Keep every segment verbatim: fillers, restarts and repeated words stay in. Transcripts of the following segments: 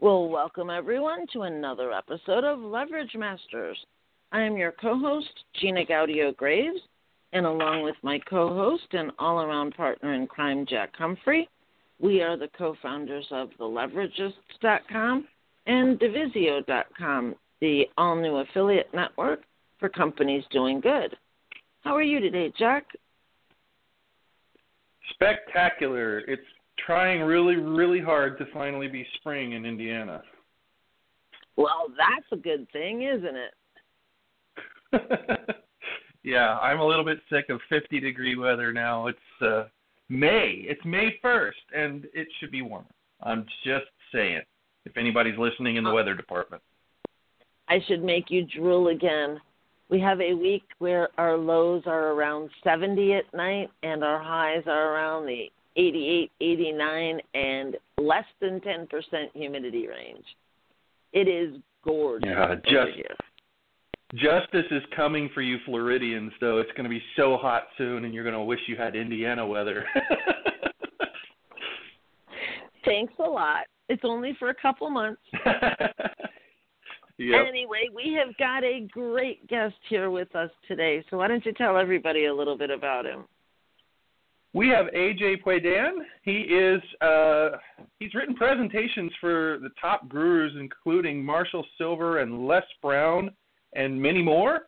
Well, welcome everyone to another episode of Leverage Masters. I am your co-host, Gina Gaudio-Graves, and along with my co-host and all-around partner in crime, Jack Humphrey, we are the co-founders of the leveragists dot com and Divizio dot com, the all-new affiliate network for companies doing good. How are you today, Jack? Spectacular. It's trying really, really hard to finally be spring in Indiana. Well, that's a good thing, isn't it? Yeah, I'm a little bit sick of fifty-degree weather now. It's uh, May. It's May first, and it should be warmer. I'm just saying, if anybody's listening in the weather department. I should make you drool again. We have a week where our lows are around seventy at night, and our highs are around the eighty-eight, eighty-nine, and less than ten percent humidity range. It is gorgeous. Yeah, just, justice is coming for you Floridians, though. It's going to be so hot soon, and you're going to wish you had Indiana weather. Thanks a lot. It's only for a couple months. Yep. Anyway, we have got a great guest here with us today, so why don't you tell everybody a little bit about him? We have A J Poydan. He is uh, he's written presentations for the top gurus, including Marshall Silver and Les Brown, and many more.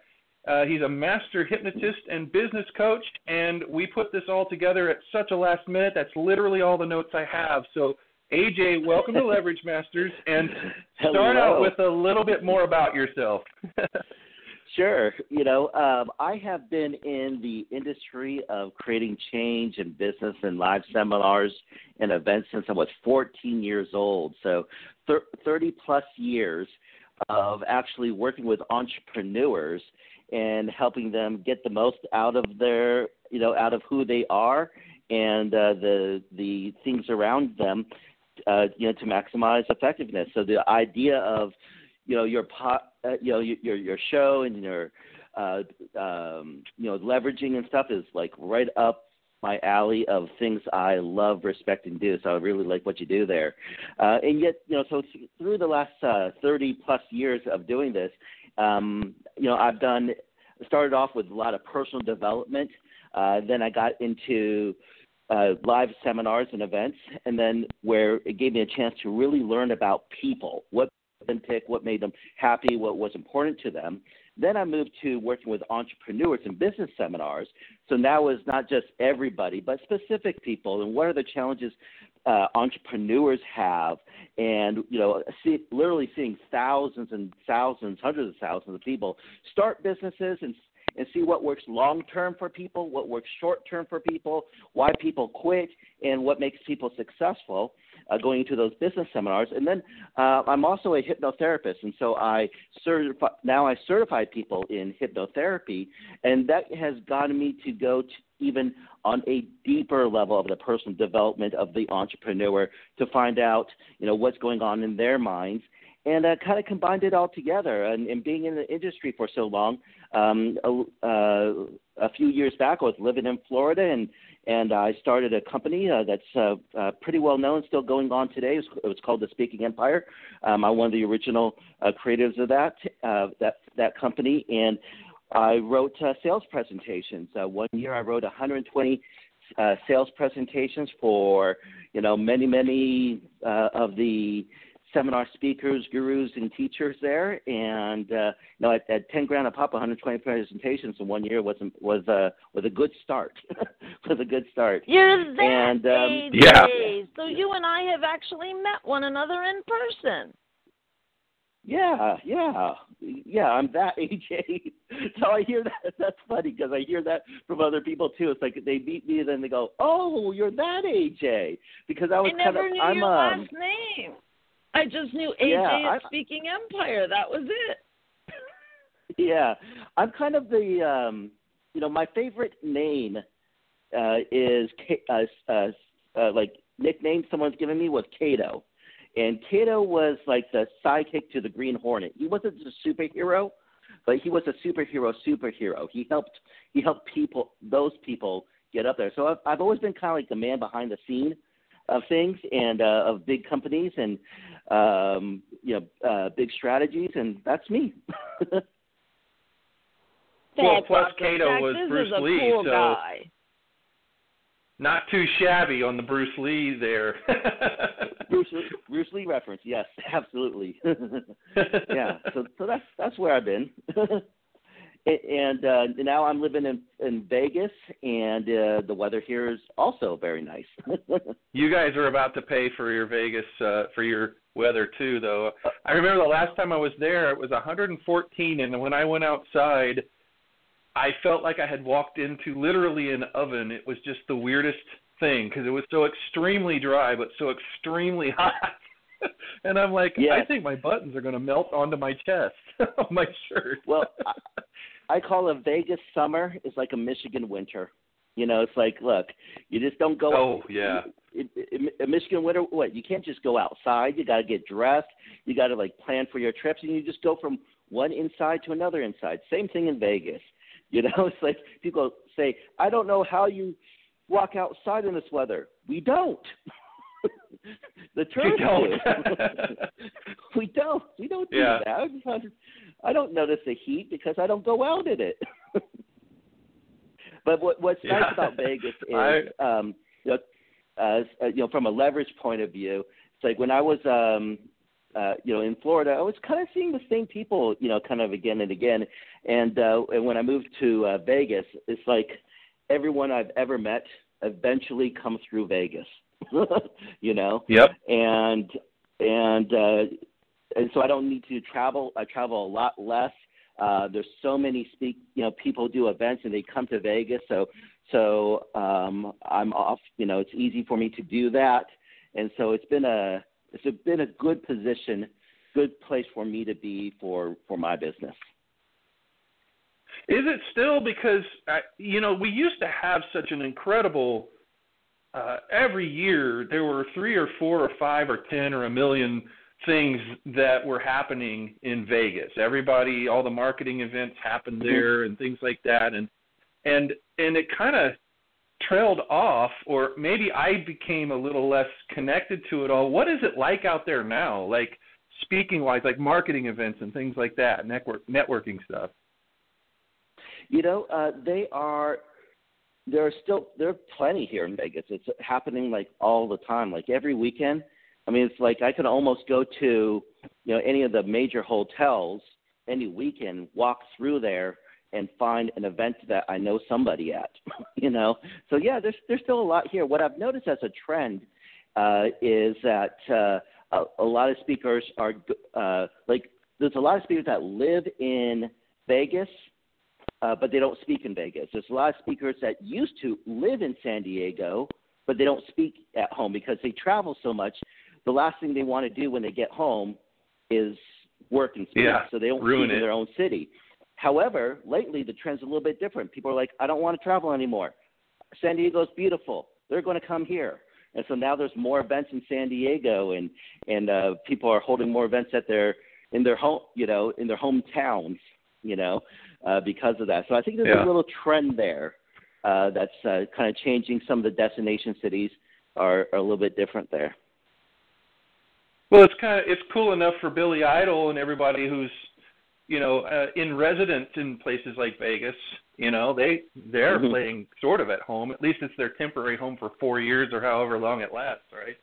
Uh, he's a master hypnotist and business coach, and we put this all together at such a last minute. That's literally all the notes I have. So, A J, welcome to Leverage Masters, and start Hello. Out with a little bit more about yourself. Sure. You know, um, I have been in the industry of creating change in business and live seminars and events since I was fourteen years old. So thirty-plus years of actually working with entrepreneurs and helping them get the most out of their, you know, out of who they are and uh, the the things around them, uh, you know, to maximize effectiveness. So the idea of, you know, your pot. Uh, you know, your your show and your, uh, um, you know, leveraging and stuff is like right up my alley of things I love, respect, and do. So I really like what you do there. Uh, and yet, you know, so through the last uh, thirty-plus years of doing this, um, you know, I've done started off with a lot of personal development. Uh, then I got into uh, live seminars and events, and then where it gave me a chance to really learn about people, what them pick, what made them happy, what was important to them. Then I moved to working with entrepreneurs and business seminars. So now it's not just everybody, but specific people. And what are the challenges uh, entrepreneurs have? And, you know, see, literally seeing thousands and thousands, hundreds of thousands of people start businesses and and see what works long-term for people, what works short-term for people, why people quit, and what makes people successful uh, going into those business seminars. And then uh, I'm also a hypnotherapist, and so I certify, now I certify people in hypnotherapy, and that has gotten me to go to even on a deeper level of the personal development of the entrepreneur to find out, you know, what's going on in their minds. And uh, kind of combined it all together. And, and being in the industry for so long, um, a, uh, a few years back, I was living in Florida, and, and I started a company uh, that's uh, uh, pretty well known, still going on today. It was, it was called The Speaking Empire. Um, I'm one of the original uh, creatives of that, uh, that that company. And I wrote uh, sales presentations. Uh, one year I wrote one hundred twenty uh, sales presentations for, you know, many, many uh, of the – seminar speakers, gurus, and teachers there, and uh, you know, at, at ten grand a pop, one hundred twenty presentations in one year was was a uh, was a good start. was a good start. You're there, and, um, yeah. So you and I have actually met one another in person. Yeah, yeah, yeah. I'm that A J. So I hear that. That's funny because I hear that from other people too. It's like they meet me, and then they go, "Oh, you're that A J," because I was I never kind of. Knew I'm your um, last name. I just knew A J yeah, at I, Speaking Empire. That was it. Yeah. I'm kind of the, um, you know, my favorite name uh, is, uh, uh, uh, like, nickname someone's given me was Kato. And Kato was like the sidekick to the Green Hornet. He wasn't a superhero, but he was a superhero superhero. He helped he helped people, those people get up there. So I've, I've always been kind of like the man behind the scene of things and uh, of big companies and, um, you know, uh, big strategies. And that's me. Well, plus Kato was Bruce Lee, cool so guy. Not too shabby on the Bruce Lee there. Bruce, Bruce Lee reference, yes, absolutely. Yeah, so so that's that's where I've been, and uh, now I'm living in, in Vegas, and uh, the weather here is also very nice. You guys are about to pay for your Vegas uh, for your weather too, though. I remember the last time I was there, it was one hundred fourteen, and when I went outside, I felt like I had walked into literally an oven. It was just the weirdest thing because it was so extremely dry but so extremely hot. And I'm like, yes. I think my buttons are going to melt onto my chest, on my shirt. Well, I, I call a Vegas summer is like a Michigan winter. You know, it's like, look, you just don't go. Oh, out. Yeah. It, it, it, Michigan winter, what? You can't just go outside. You got to get dressed. You got to, like, plan for your trips, and you just go from one inside to another inside. Same thing in Vegas. You know, it's like people say, I don't know how you walk outside in this weather. We don't. The tourists do. We don't. We don't do yeah. that. I don't notice the heat because I don't go out in it. But what, what's yeah. nice about Vegas is, I... um, you know, uh, you know, from a leverage point of view, it's like when I was, um, uh, you know, in Florida, I was kind of seeing the same people, you know, kind of again and again. And, uh, and when I moved to uh, Vegas, it's like everyone I've ever met eventually comes through Vegas, you know? Yep. And, and, uh, and so I don't need to travel. I travel a lot less. Uh, there's so many speak, you know, people do events and they come to Vegas. So, so um, I'm off, you know, it's easy for me to do that. And so it's been a, it's been a good position, good place for me to be for, for my business. Is it still because, I, you know, we used to have such an incredible, uh, every year there were three or four or five or ten or a million things that were happening in Vegas. Everybody, all the marketing events happened there and things like that. And, and, and it kind of trailed off, or maybe I became a little less connected to it all. What is it like out there now? Like speaking wise, like marketing events and things like that, network networking stuff. You know, uh, they are, there are still, there are plenty here in Vegas. It's happening like all the time, like every weekend. I mean, it's like I could almost go to, you know, any of the major hotels any weekend, walk through there and find an event that I know somebody at, you know? So yeah, there's, there's still a lot here. What I've noticed as a trend uh, is that uh, a, a lot of speakers are uh, like, there's a lot of speakers that live in Vegas, Uh, but they don't speak in Vegas. There's a lot of speakers that used to live in San Diego, but they don't speak at home because they travel so much. The last thing they want to do when they get home is work and speak, yeah, so they don't speak in their own city. However, lately the trend's a little bit different. People are like, I don't want to travel anymore. San Diego's beautiful. They're going to come here. And so now there's more events in San Diego, and, and uh, people are holding more events at their in their home, you know, in their hometowns. You know, uh, because of that. So I think there's yeah. a little trend there uh, that's uh, kind of changing. Some of the destination cities are, are a little bit different there. Well, it's kind of it's cool enough for Billy Idol and everybody who's, you know, uh, in residence in places like Vegas. You know, they they're mm-hmm. playing sort of at home. At least it's their temporary home for four years or however long it lasts, right?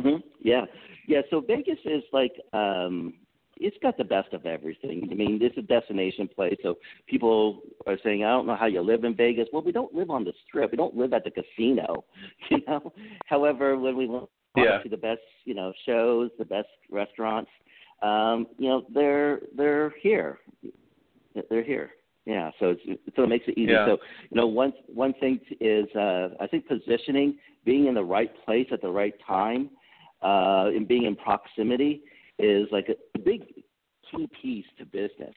Mm-hmm. Yeah, yeah. So Vegas is like. Um, It's got the best of everything. I mean, it's a destination place. So people are saying, I don't know how you live in Vegas. Well, we don't live on the strip. We don't live at the casino, you know. However, when we want yeah. to the best, you know, shows, the best restaurants, um, you know, they're they're here. They're here. Yeah. So it's, so it makes it easy. Yeah. So, you know, one one thing is uh, I think positioning, being in the right place at the right time. uh, and being in proximity is like a big key piece to business.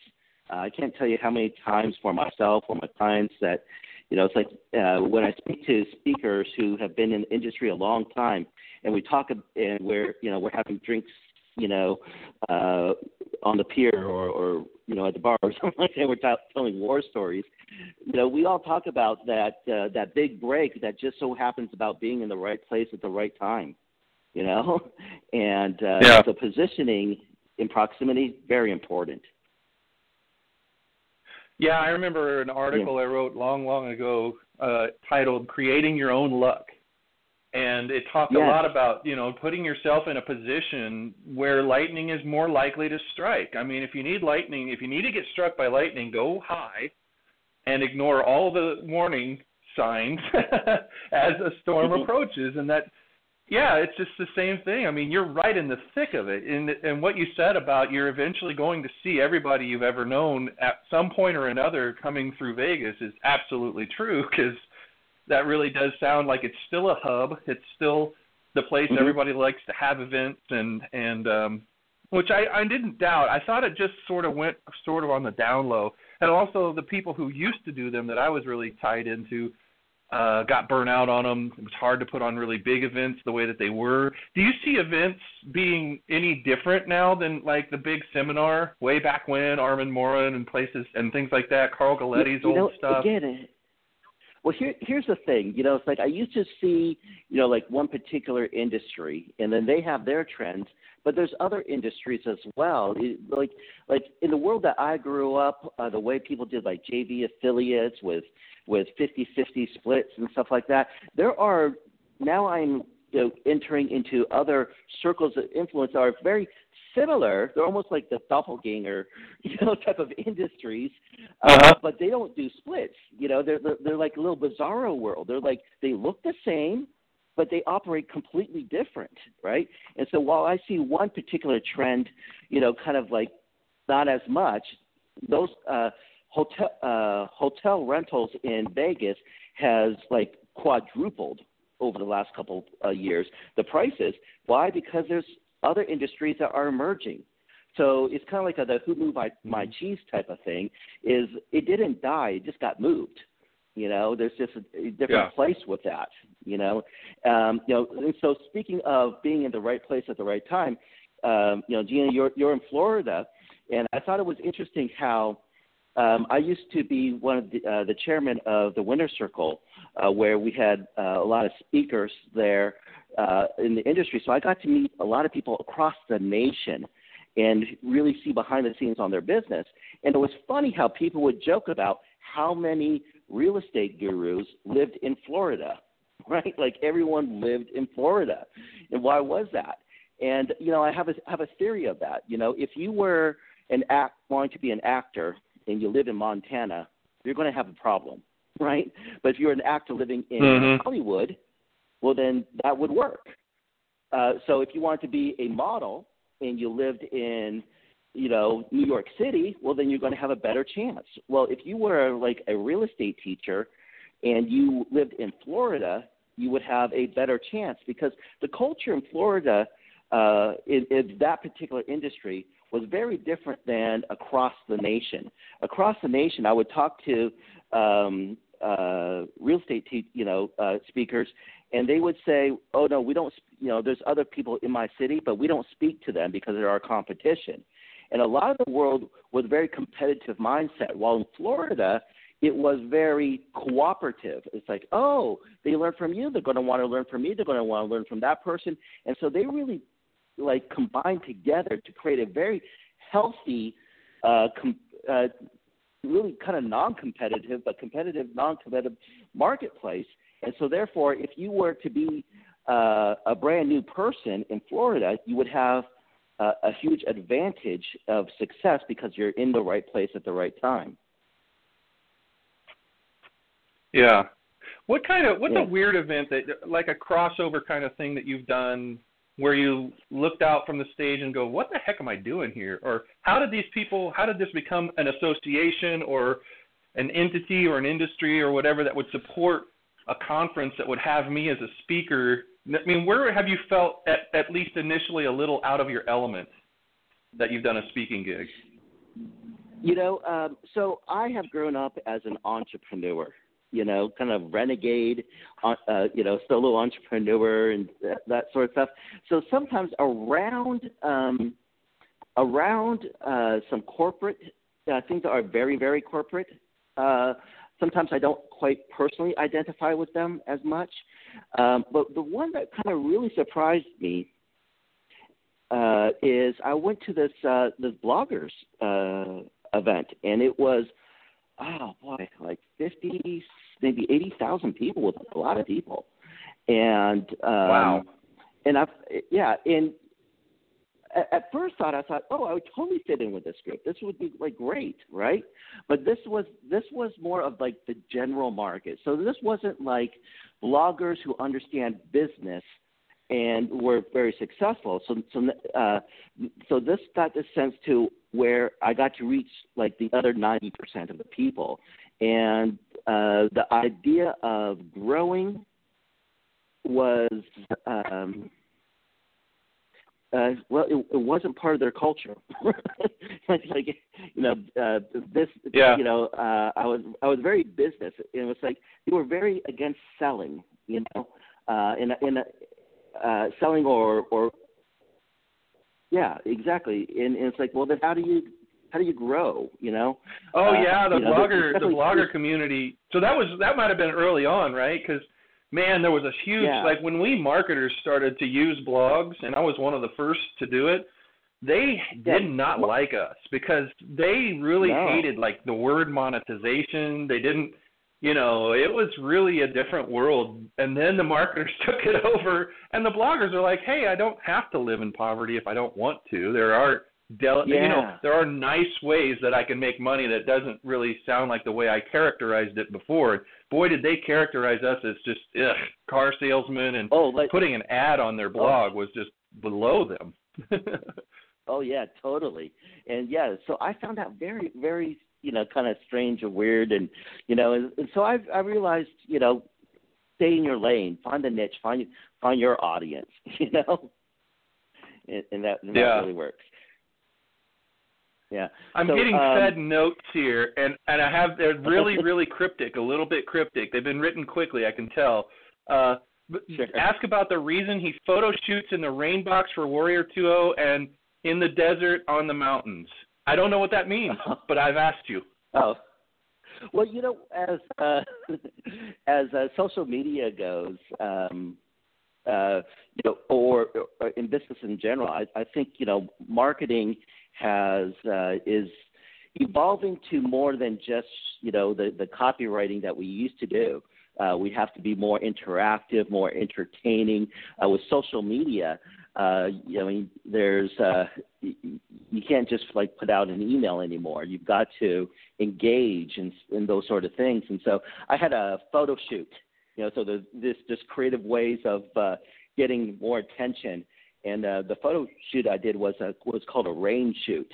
Uh, I can't tell you how many times for myself or my clients that, you know, it's like uh, when I speak to speakers who have been in the industry a long time, and we talk and we're, you know, we're having drinks, you know, uh, on the pier or, or, you know, at the bar or something like that, we're t- telling war stories. You know, we all talk about that, uh, that big break that just so happens about being in the right place at the right time, you know, and uh, yeah. So positioning in proximity, very important. Yeah, I remember an article yeah. I wrote long, long ago uh, titled Creating Your Own Luck. And it talked yes. a lot about, you know, putting yourself in a position where lightning is more likely to strike. I mean, if you need lightning, if you need to get struck by lightning, go high and ignore all the warning signs as a storm approaches. And that, yeah, it's just the same thing. I mean, you're right in the thick of it. And, and what you said about you're eventually going to see everybody you've ever known at some point or another coming through Vegas is absolutely true, because that really does sound like it's still a hub. It's still the place mm-hmm. everybody likes to have events, and and um, which I, I didn't doubt. I thought it just sort of went sort of on the down low. And also the people who used to do them that I was really tied into uh, got burnt out on them. It was hard to put on really big events the way that they were. Do you see events being any different now than like the big seminar way back when, Armin Morin and places and things like that, Carl Galletti's you, you old know, stuff? Get it. Well, here, here's the thing, you know, it's like I used to see, you know, like one particular industry, and then they have their trends, but there's other industries as well. It, like, like in the world that I grew up, uh, the way people did like J V affiliates with with fifty-fifty splits and stuff like that. There are now I'm you know, entering into other circles of influence that are very similar. They're almost like the doppelganger, you know, type of industries, uh, but they don't do splits. You know, they're they're like a little bizarro world. They're like they look the same, but they operate completely different, right? And so while I see one particular trend, you know, kind of like not as much, those uh, hotel uh, hotel rentals in Vegas has like quadrupled over the last couple uh, years. The prices, why? Because there's other industries that are emerging. So it's kind of like a, the who moved my, my cheese type of thing is it didn't die. It just got moved. You know, there's just a different yeah. place with that, you know. Um, you know, and so speaking of being in the right place at the right time, um, you know, Gina, you're, you're in Florida, and I thought it was interesting how um, I used to be one of the, uh, the chairman of the Winter Circle uh, where we had uh, a lot of speakers there Uh, in the industry. So I got to meet a lot of people across the nation and really see behind the scenes on their business. And it was funny how people would joke about how many real estate gurus lived in Florida, right? Like everyone lived in Florida. And why was that? And, you know, I have a, have a theory of that. You know, if you were an act, wanting to be an actor and you live in Montana, you're going to have a problem, right? But if you're an actor living in mm-hmm. Hollywood, well, then that would work. Uh, so if you wanted to be a model and you lived in, you know, New York City, well, then you're going to have a better chance. Well, if you were like a real estate teacher and you lived in Florida, you would have a better chance because the culture in Florida uh, in, in that particular industry was very different than across the nation. Across the nation, I would talk to um, uh, real estate, te- you know, uh, speakers. And they would say, oh, no, we don't, you know, there's other people in my city, but we don't speak to them because they're our competition. And a lot of the world was very competitive mindset, while in Florida, it was very cooperative. It's like, oh, they learn from you. They're going to want to learn from me. They're going to want to learn from that person. And so they really, like, combined together to create a very healthy, uh, com- uh, really kind of non-competitive, but competitive, non-competitive marketplace. And so, therefore, if you were to be uh, a brand new person in Florida, you would have uh, a huge advantage of success because you're in the right place at the right time. Yeah. What kind of what's yeah. a weird event that like a crossover kind of thing that you've done where you looked out from the stage and go, what the heck am I doing here? Or how did these people? How did this become an association or an entity or an industry or whatever that would support a conference that would have me as a speaker I mean, where have you felt at, at least initially a little out of your element that you've done a speaking gig? You know, um, so I have grown up as an entrepreneur, you know, kind of renegade, uh, you know, solo entrepreneur and that, that sort of stuff. So sometimes around um, around uh, some corporate uh, things that are very, very corporate, uh, sometimes I don't quite personally identify with them as much. Um, but the one that kind of really surprised me uh, is I went to this uh, this bloggers uh, event, and it was, oh, boy, like fifty, maybe eighty thousand people, with a lot of people. And um, wow. And I, yeah, and at first thought, I thought, oh, I would totally fit in with this group. This would be like great, right? But this was this was more of like the general market. So this wasn't like bloggers who understand business and were very successful. So so uh, so this got the sense to where I got to reach like the other ninety percent of the people, and uh, the idea of growing was. Um, Uh, well, it, it wasn't part of their culture. like, like, you know, uh, this. Yeah. You know, uh, I was I was very business. It was like they were very against selling. You know, uh, in a, in a, uh, selling or or. Yeah, exactly. And, and it's like, well, then how do you how do you grow? You know. Oh yeah, the uh, blogger know, the blogger community. So that was that might have been early on, right? Because. Man, there was a huge, yeah. like when we marketers started to use blogs, and I was one of the first to do it, they did not like us because they really no. hated like the word monetization. They didn't, you know, it was really a different world. And then the marketers took it over, and the bloggers are like, hey, I don't have to live in poverty if I don't want to. There are, del- yeah. you know, there are nice ways that I can make money that doesn't really sound like the way I characterized it before. Boy, did they characterize us as just ugh, car salesmen, and oh, like, putting an ad on their blog oh. was just below them. Oh, yeah, totally. And, yeah, so I found that very, very, you know, kind of strange and weird. And, you know, and, and so I I realized, you know, stay in your lane, find the niche, find find your audience, you know, and, and that, and that yeah. really works. Yeah. I'm so, getting um, fed notes here, and, and I have they're really, really cryptic, a little bit cryptic. They've been written quickly, I can tell. Uh, sure. Ask about the reason he photo shoots in the rain box for Warrior two point oh and in the desert on the mountains. I don't know what that means, but I've asked you. Oh, well, you know, as uh, as uh, social media goes, um, uh, you know, or, or in business in general, I, I think you know marketing. Has uh, is evolving to more than just you know the, the copywriting that we used to do. Uh, we have to be more interactive, more entertaining. Uh, with social media, uh, you know, I mean, there's uh, you can't just like put out an email anymore. You've got to engage in, in those sort of things. And so I had a photo shoot. You know, so the, this just creative ways of uh, getting more attention. And uh, the photo shoot I did was a, was called a rain shoot.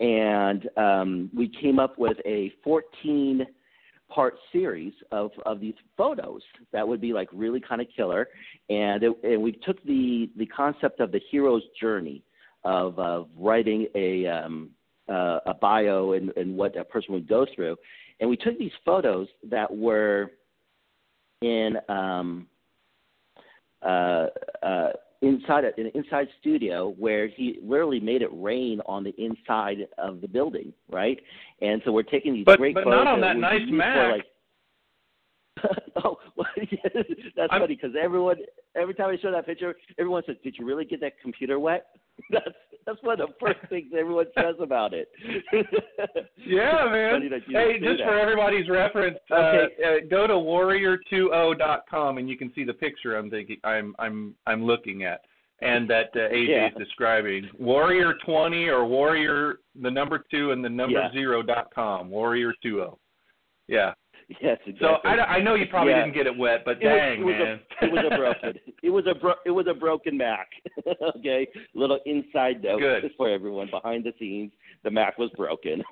And um, we came up with a fourteen-part series of, of these photos that would be, like, really kind of killer. And, it, and we took the, the concept of the hero's journey of, of writing a, um, uh, a bio and, and what a person would go through. And we took these photos that were in um, – uh, uh, Inside an inside studio where he literally made it rain on the inside of the building, right? And so we're taking these but, great but photos. But not on that nice Mac. Like, oh, well, yeah, that's I'm, funny because everyone, every time I show that picture, everyone says, "Did you really get that computer wet?" That's that's one of the first things everyone says about it. Yeah, man. Hey, just that. For everybody's reference, okay. uh, uh, go to warrior two oh dot com and you can see the picture I'm thinking I'm I'm I'm looking at, and that uh, A J yeah. is describing. Warrior twenty or warrior the number two and the number yeah. zero dot com. Warrior two oh. Yeah. Yes, exactly. So I, I know you probably yeah. didn't get it wet, but it dang, was, it man. Was a, it was a broken. It was a, bro, it was a broken Mac, okay? Little inside note Good. For everyone behind the scenes. The Mac was broken.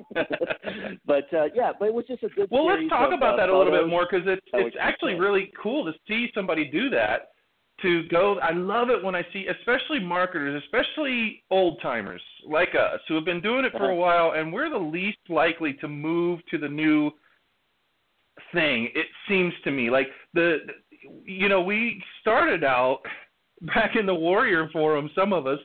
But, uh, yeah, but it was just a good Well, let's talk of, about uh, that a little bit more because it's, it's actually really cool to see somebody do that. to go. I love it when I see, especially marketers, especially old timers like us who have been doing it for a while, and we're the least likely to move to the new thing. It seems to me like the, you know, we started out back in the Warrior Forum, some of us,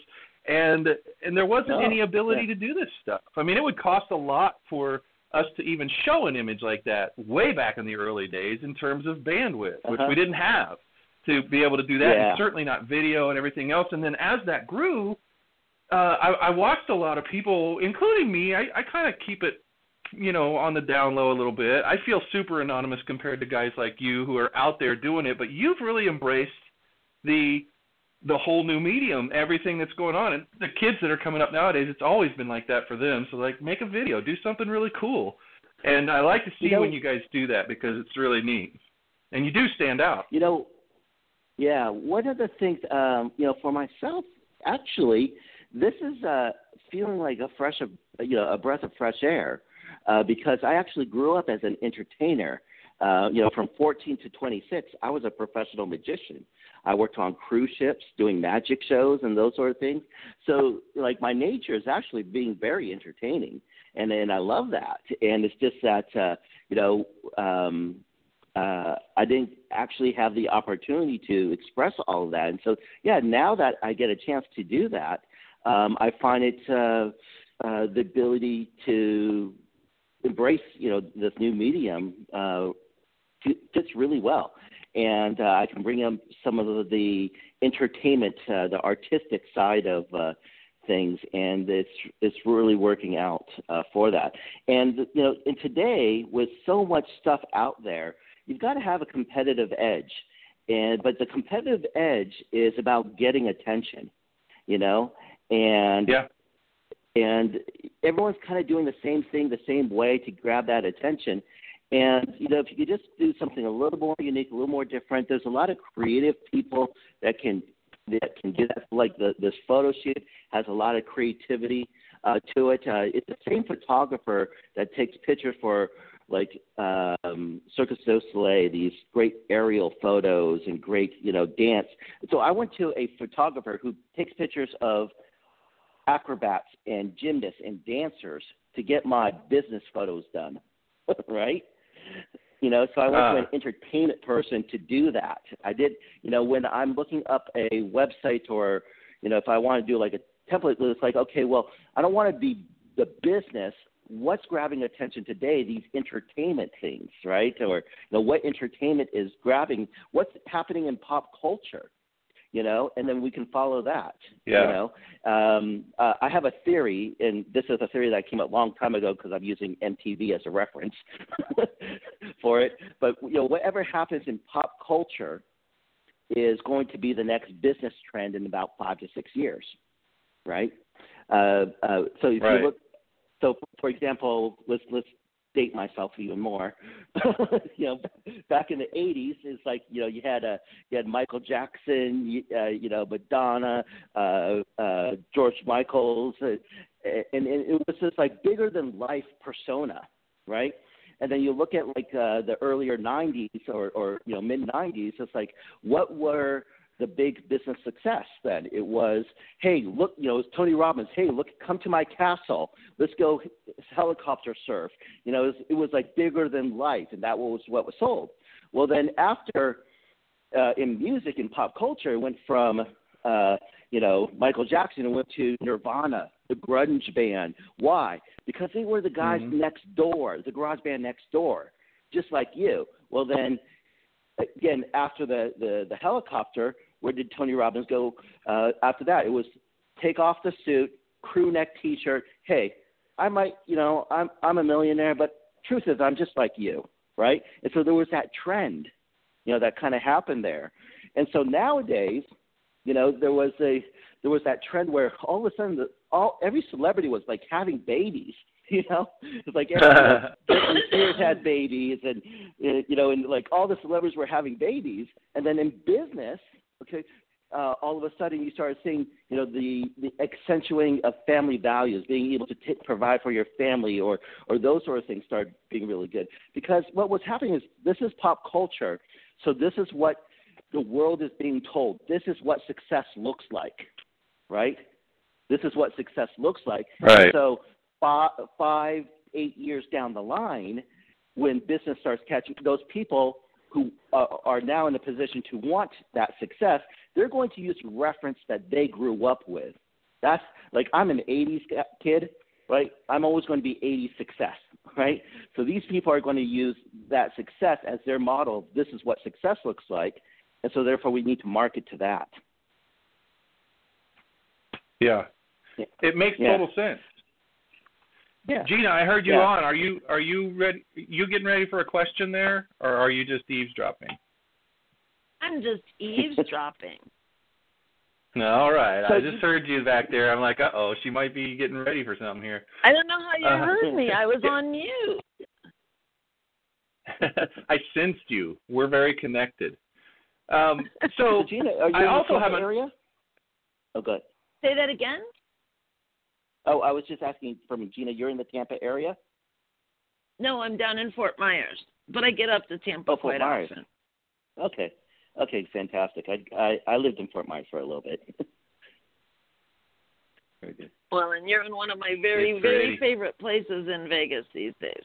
and and there wasn't oh, any ability yeah. to do this stuff. I mean, it would cost a lot for us to even show an image like that way back in the early days in terms of bandwidth, uh-huh. which we didn't have to be able to do that, yeah. and certainly not video and everything else. And then as that grew, uh, I, I watched a lot of people, including me. I, I kind of keep it, you know, on the down low a little bit. I feel super anonymous compared to guys like you who are out there doing it, but you've really embraced the the whole new medium, everything that's going on. And the kids that are coming up nowadays, it's always been like that for them. So, like, make a video, do something really cool. And I like to see you know, when you guys do that because it's really neat. And you do stand out. You know, yeah, one of the things, um, you know, for myself, actually, this is uh, feeling like a fresh, you know, a breath of fresh air uh, because I actually grew up as an entertainer. Uh, you know, from fourteen to twenty-six, I was a professional magician. I worked on cruise ships doing magic shows and those sort of things. So, like, my nature is actually being very entertaining, and, and I love that. And it's just that, uh, you know, um, uh, I didn't actually have the opportunity to express all of that. And so, yeah, now that I get a chance to do that, um, I find it uh, uh, the ability to embrace, you know, this new medium uh, fits really well. And uh, I can bring up some of the entertainment, uh, the artistic side of uh, things, and it's it's really working out uh, for that. And you know, and today with so much stuff out there, you've got to have a competitive edge. And but the competitive edge is about getting attention, you know. And yeah. And everyone's kind of doing the same thing the same way to grab that attention. And, you know, if you could just do something a little more unique, a little more different, there's a lot of creative people that can that can do that. Like the, this photo shoot has a lot of creativity uh, to it. Uh, it's the same photographer that takes pictures for, like, um, Cirque du Soleil, these great aerial photos and great, you know, dance. So I went to a photographer who takes pictures of acrobats and gymnasts and dancers to get my business photos done, right? You know, so I went uh, to an entertainment person to do that. I did, you know, when I'm looking up a website or, you know, if I want to do like a template, it's like, okay, well, I don't want to be the business. What's grabbing attention today? These entertainment things, right? Or, you know, what entertainment is grabbing? What's happening in pop culture? You know, and then we can follow that, yeah. you know. Um, uh, I have a theory, and this is a theory that came up a long time ago because I'm using M T V as a reference for it. But, you know, whatever happens in pop culture is going to be the next business trend in about five to six years, right? Uh, uh, so if right. you look, so for example, let's let's date myself even more. You know, back in the eighties, it's like, you know, you had a you had Michael Jackson, you, uh, you know, Madonna, uh, uh, George Michaels, uh, and, and it was this like bigger than life persona, right? And then you look at like uh, the earlier nineties or, or you know mid nineties, it's like what were the big business success then? It was, hey, look, you know, it's Tony Robbins. Hey, look, come to my castle. Let's go helicopter surf. You know, it was, it was like bigger than life, and that was what was sold. Well, then after uh, in music and pop culture, it went from, uh, you know, Michael Jackson, it went to Nirvana, the grunge band. Why? Because they were the guys mm-hmm. next door, the garage band next door, just like you. Well, then again, after the, the, the helicopter, where did Tony Robbins go uh, after that? It was take off the suit, crew neck T-shirt. Hey, I might, you know, I'm I'm a millionaire, but truth is I'm just like you, right? And so there was that trend, you know, that kind of happened there. And so nowadays, you know, there was a there was that trend where all of a sudden the, all every celebrity was like having babies. You know, it's like everyone Spears had babies, and you know, and like all the celebrities were having babies. And then in business, okay, uh, all of a sudden you started seeing, you know, the, the accentuating of family values, being able to t- provide for your family, or or those sort of things started being really good because what was happening is this is pop culture, so this is what the world is being told. This is what success looks like, right? This is what success looks like. Right. So five, five, eight years down the line, when business starts catching, those people who are now in a position to want that success, they're going to use reference that they grew up with. That's like, I'm an eighties kid, right? I'm always going to be eighties success, right? So these people are going to use that success as their model. This is what success looks like. And so therefore we need to market to that. Yeah. yeah. It makes yeah. total sense. Yeah. Gina, I heard you yeah. on. Are you are you ready? You getting ready for a question there, or are you just eavesdropping? I'm just eavesdropping. No, all right. So I just you, heard you back there. I'm like, uh oh, she might be getting ready for something here. I don't know how you uh, heard me. I was on mute. I sensed you. We're very connected. Um, so, so Gina, are you I in also have an area. Oh, good. Say that again. Oh, I was just asking from Gina, you're in the Tampa area? No, I'm down in Fort Myers, but I get up to Tampa oh, quite Myers. often. Okay. Okay, fantastic. I, I, I lived in Fort Myers for a little bit. Very good. Well, and you're in one of my very, very favorite places in Vegas these days.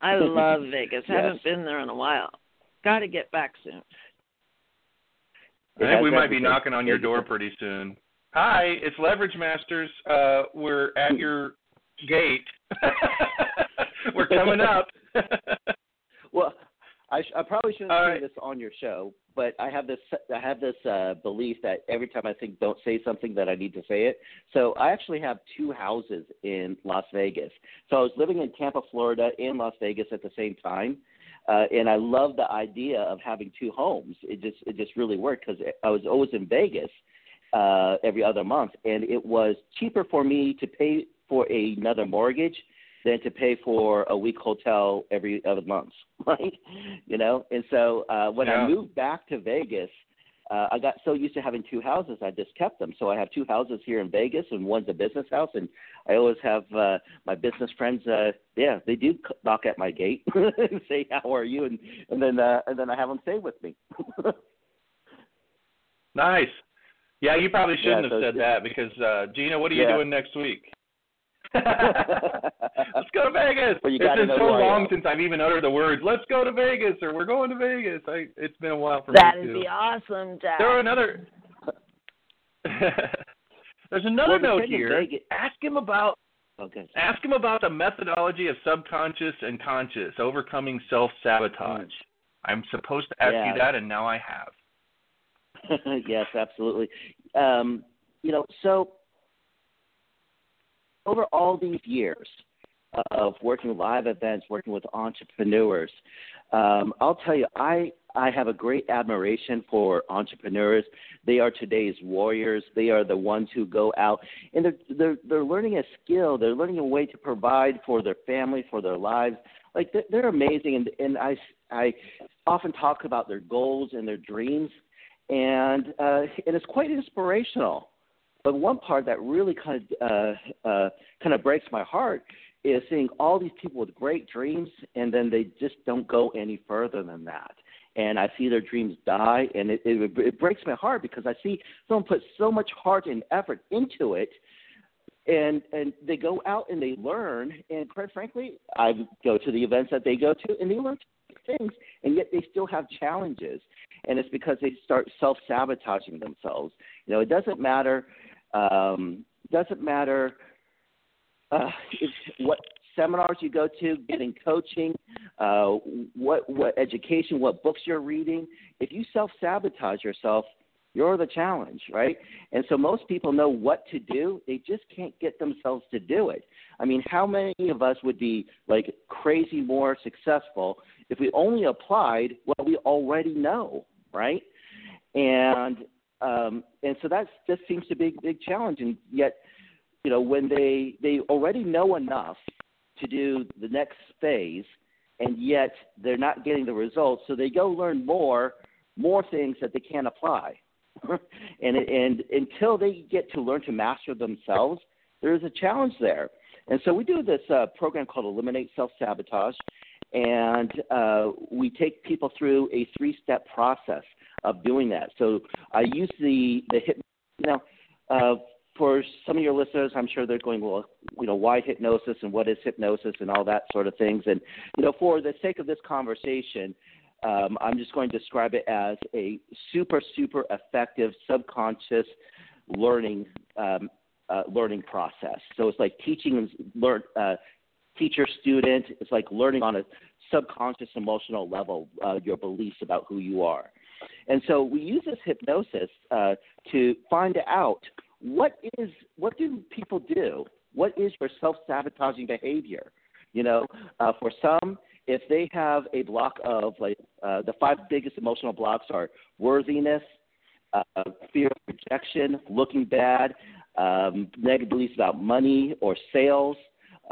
I love Vegas. Yes. Haven't been there in a while. Got to get back soon. I think we might be knocking on your door pretty soon. Hi, it's Leverage Masters. Uh, we're at your gate. We're coming up. Well, I, sh- I probably shouldn't All say right. this on your show, but I have this I have this uh, belief that every time I think don't say something that I need to say it. So I actually have two houses in Las Vegas. So I was living in Tampa, Florida, and Las Vegas at the same time. Uh, and I love the idea of having two homes. It just it just really worked because I was always in Vegas. Uh, every other month, and it was cheaper for me to pay for another mortgage than to pay for a week hotel every other month, right? You know, and so uh, when yeah. I moved back to Vegas, uh, I got so used to having two houses, I just kept them. So I have two houses here in Vegas, and one's a business house, and I always have uh, my business friends. Uh, yeah, they do knock at my gate and say, "How are you?" and and then uh, and then I have them stay with me. Nice. Yeah, you probably shouldn't yeah, so have said that because, uh, Gina, what are you yeah. doing next week? Let's go to Vegas. Well, you it's been so long since I've even uttered the words, let's go to Vegas or we're going to Vegas. I, it's been a while for that me, too. That would be awesome, Dad. There are another – there's another well, note here. Ask him about okay. Ask him about the methodology of subconscious and conscious, overcoming self-sabotage. Mm. I'm supposed to ask yeah. you that, and now I have. Yes, absolutely. Um, you know, so over all these years of working live events, working with entrepreneurs, um, I'll tell you, I, I have a great admiration for entrepreneurs. They are today's warriors. They are the ones who go out, and they're, they're, they're learning a skill. They're learning a way to provide for their family, for their lives. Like, they're, they're amazing, and, and I, I often talk about their goals and their dreams. And uh, and it's quite inspirational, but one part that really kind of uh, uh, kind of breaks my heart is seeing all these people with great dreams, and then they just don't go any further than that. And I see their dreams die, and it it, it breaks my heart because I see someone put so much heart and effort into it, and and they go out and they learn. And quite frankly, I go to the events that they go to, and they learn things, and yet they still have challenges. And it's because they start self-sabotaging themselves. You know, it doesn't matter. Um, doesn't matter uh, if, what seminars you go to, getting coaching, uh, what what education, what books you're reading. If you self-sabotage yourself, you're the challenge, right? And so most people know what to do. They just can't get themselves to do it. I mean, how many of us would be like crazy more successful if we only applied what we already know, right? And um, and so that just seems to be a big challenge. And yet, you know, when they, they already know enough to do the next phase, and yet they're not getting the results, so they go learn more, more things that they can't apply. and and until they get to learn to master themselves, there is a challenge there. And so we do this uh, program called Eliminate Self-Sabotage, and uh, we take people through a three-step process of doing that. So I use the, the hypnosis. Now, uh, for some of your listeners, I'm sure they're going, well, you know, why hypnosis and what is hypnosis and all that sort of things. And, you know, for the sake of this conversation, um, I'm just going to describe it as a super, super effective subconscious learning um, uh, learning process. So it's like teaching and learn uh, teacher student. It's like learning on a subconscious emotional level uh, your beliefs about who you are. And so we use this hypnosis uh, to find out what is what do people do? What is your self-sabotaging behavior? You know, uh, for some, if they have a block of like uh, the five biggest emotional blocks are worthiness, uh, fear of rejection, looking bad, um, negative beliefs about money or sales,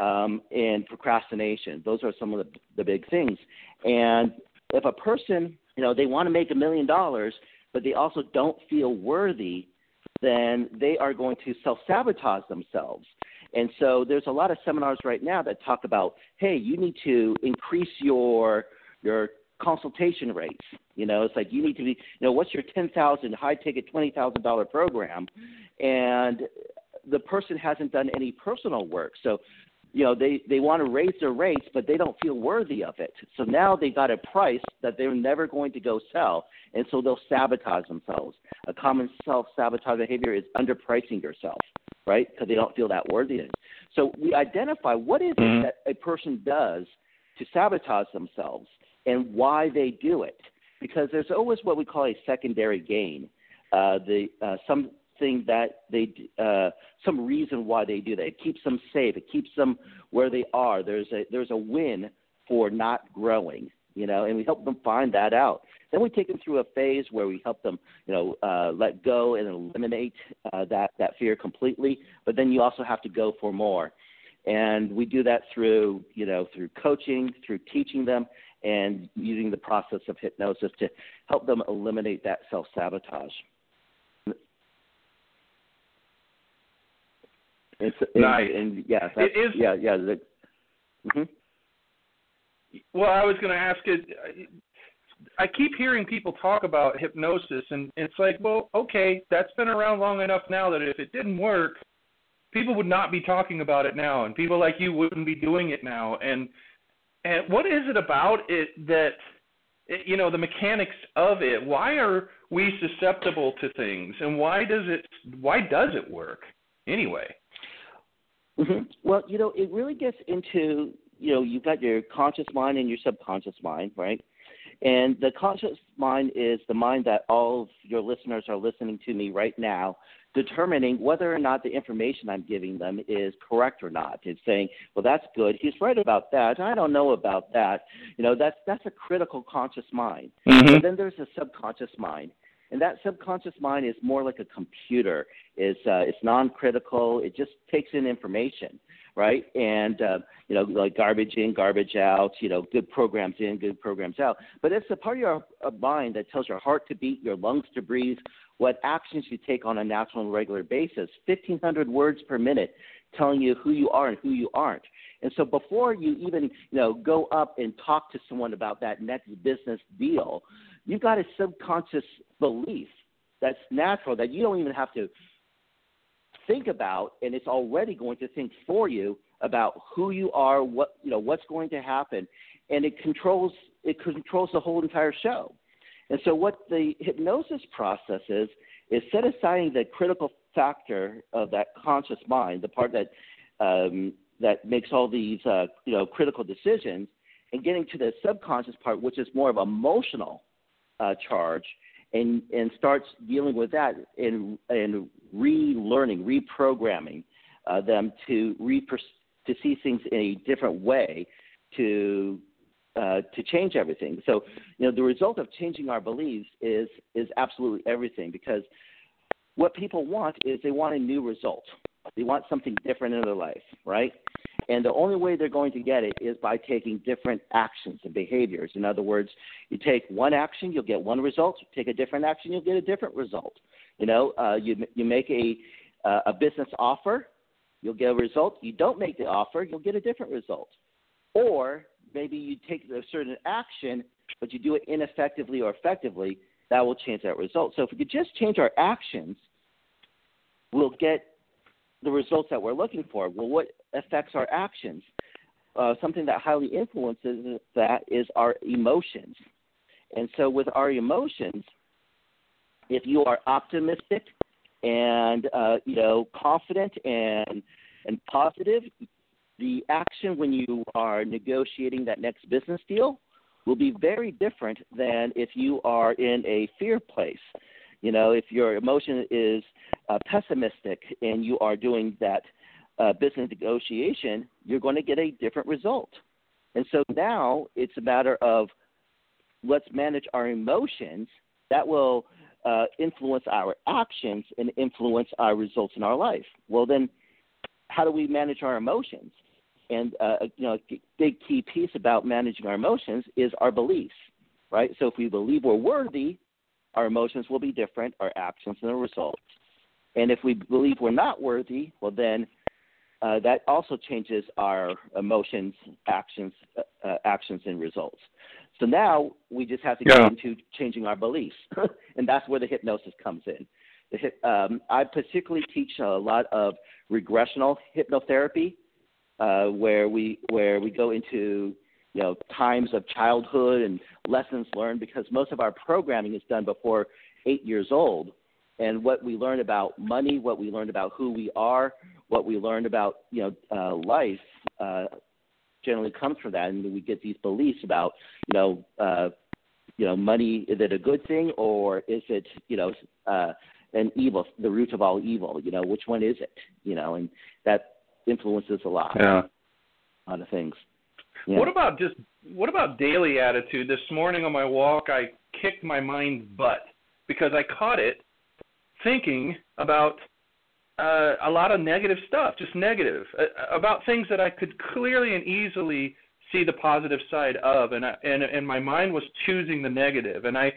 um, and procrastination. Those are some of the, the big things. And if a person, you know, they want to make a million dollars, but they also don't feel worthy, then they are going to self-sabotage themselves. And so there's a lot of seminars right now that talk about, hey, you need to increase your your consultation rates. You know, it's like you need to be, you know, what's your ten thousand dollars high-ticket, twenty thousand dollars program? And the person hasn't done any personal work. So, you know, they, they want to raise their rates, but they don't feel worthy of it. So now they got a price that they're never going to go sell, and so they'll sabotage themselves. A common self-sabotage behavior is underpricing yourself, right, because they don't feel that worthiness. So we identify what is it that a person does to sabotage themselves and why they do it, because there's always what we call a secondary gain, uh, the uh, some – thing that they uh, some reason why they do that. It keeps them safe. It keeps them where they are. There's a there's a win for not growing, you know, and we help them find that out. Then we take them through a phase where we help them, you know, uh, let go and eliminate uh, that, that fear completely. But then you also have to go for more. And we do that through, you know, through coaching, through teaching them, and using the process of hypnosis to help them eliminate that self-sabotage. It's, it's, nice. And yeah, that's, it is. Yeah, yeah. The, mm-hmm. Well, I was going to ask it. I keep hearing people talk about hypnosis, and it's like, well, okay, that's been around long enough now that if it didn't work, people would not be talking about it now, and people like you wouldn't be doing it now. And and what is it about it that, you know, the mechanics of it? Why are we susceptible to things, and why does it why does it work anyway? Mm-hmm. Well, you know, it really gets into, you know, you've got your conscious mind and your subconscious mind, right? And the conscious mind is the mind that all of your listeners are listening to me right now, determining whether or not the information I'm giving them is correct or not. It's saying, well, that's good. He's right about that. I don't know about that. You know, that's that's a critical conscious mind. Mm-hmm. But then there's a subconscious mind. And that subconscious mind is more like a computer. It's, uh, it's non-critical. It just takes in information, right? And, uh, you know, like garbage in, garbage out, you know, good programs in, good programs out. But it's the part of your uh, mind that tells your heart to beat, your lungs to breathe, what actions you take on a natural and regular basis, fifteen hundred words per minute telling you who you are and who you aren't. And so before you even, you know, go up and talk to someone about that next business deal, you've got a subconscious belief that's natural that you don't even have to think about, and it's already going to think for you about who you are, what you know, what's going to happen, and it controls it controls the whole entire show. And so what the hypnosis process is is set aside the critical factor of that conscious mind, the part that um, that makes all these uh, you know critical decisions, and getting to the subconscious part, which is more of emotional Uh, charge, and, and starts dealing with that and and relearning, reprogramming uh, them to re to see things in a different way, to uh, to change everything. So you know the result of changing our beliefs is is absolutely everything, because what people want is they want a new result. They want something different in their life, right? And the only way they're going to get it is by taking different actions and behaviors. In other words, you take one action, you'll get one result. You take a different action, you'll get a different result. You know, uh, you you make a uh, a business offer, you'll get a result. You don't make the offer, you'll get a different result. Or maybe you take a certain action, but you do it ineffectively or effectively, that will change that result. So if we could just change our actions, we'll get the results that we're looking for. Well, what affects our actions? Uh, something that highly influences that is our emotions. And so with our emotions, if you are optimistic and, uh, you know, confident and and positive, the action when you are negotiating that next business deal will be very different than if you are in a fear place. You know, if your emotion is uh, pessimistic and you are doing that uh, business negotiation, you're going to get a different result. And so now it's a matter of let's manage our emotions. That will uh, influence our actions and influence our results in our life. Well, then how do we manage our emotions? And, uh, you know, a big key piece about managing our emotions is our beliefs, right? So if we believe we're worthy, our emotions will be different, our actions and the results. And if we believe we're not worthy, well, then uh, that also changes our emotions, actions, uh, actions and results. So now we just have to get yeah. into changing our beliefs, and that's where the hypnosis comes in. The, um, I particularly teach a lot of regressional hypnotherapy, Uh, where we where we go into, you know, times of childhood and lessons learned, because most of our programming is done before eight years old. And what we learn about money, what we learn about who we are, what we learn about, you know, uh, life uh, generally comes from that. And we get these beliefs about, you know, uh, you know, money, is it a good thing or is it, you know, uh, an evil, the root of all evil, you know, which one is it, you know, and that influences a lot, yeah. a lot of things. Yeah. What about just what about daily attitude? This morning on my walk, I kicked my mind's butt because I caught it thinking about uh, a lot of negative stuff, just negative, uh, about things that I could clearly and easily see the positive side of, and I, and and my mind was choosing the negative, and I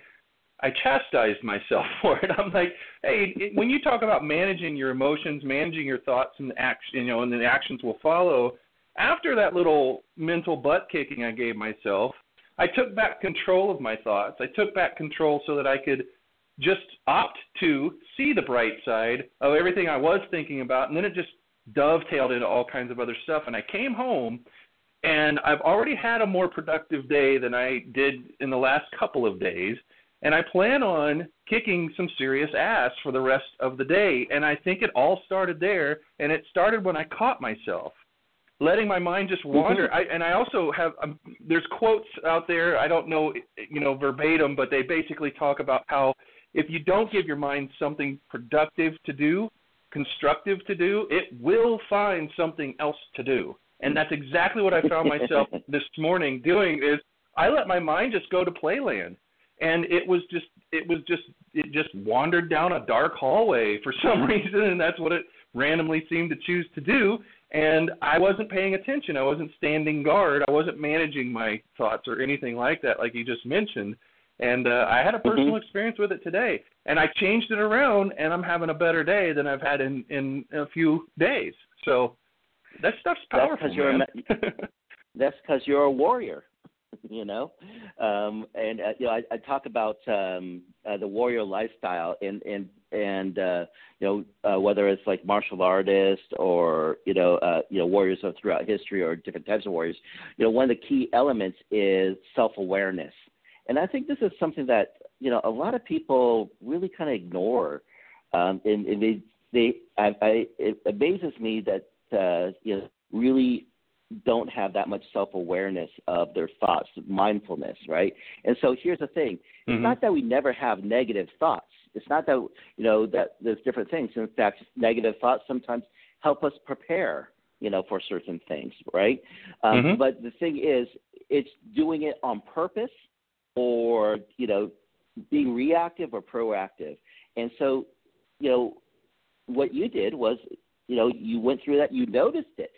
I chastised myself for it. I'm like, hey, it, when you talk about managing your emotions, managing your thoughts and action, you know, and the actions will follow. After that little mental butt kicking I gave myself, I took back control of my thoughts. I took back control so that I could just opt to see the bright side of everything I was thinking about, and then it just dovetailed into all kinds of other stuff. And I came home, and I've already had a more productive day than I did in the last couple of days. And I plan on kicking some serious ass for the rest of the day. And I think it all started there, and it started when I caught myself, letting my mind just wander. Mm-hmm. I, and I also have um, – there's quotes out there, I don't know, you know, verbatim, but they basically talk about how if you don't give your mind something productive to do, constructive to do, it will find something else to do. And that's exactly what I found myself this morning doing is I let my mind just go to playland. And it was just, it was just, it just wandered down a dark hallway for some reason, and that's what it randomly seemed to choose to do. And I wasn't paying attention. I wasn't standing guard. I wasn't managing my thoughts or anything like that, like you just mentioned. And uh, I had a personal mm-hmm. experience with it today, and I changed it around, and I'm having a better day than I've had in, in a few days. So that stuff's powerful. That's 'cause you're man. a, that's 'cause you're a warrior. You know, um, and, uh, you know, I, I talk about um, uh, the warrior lifestyle and, and, and uh, you know, uh, whether it's like martial artists or, you know, uh, you know, warriors of throughout history or different types of warriors, you know, one of the key elements is self-awareness. And I think this is something that, you know, a lot of people really kind of ignore. Um, and, and they, they I, I, it amazes me that, uh, you know, really don't have that much self-awareness of their thoughts, mindfulness, right? And so here's the thing. It's mm-hmm. not that we never have negative thoughts. It's not that, you know, that there's different things. In fact, negative thoughts sometimes help us prepare, you know, for certain things, right? Um, mm-hmm. But the thing is, it's doing it on purpose or, you know, being reactive or proactive. And so, you know, what you did was, you know, you went through that, you noticed it.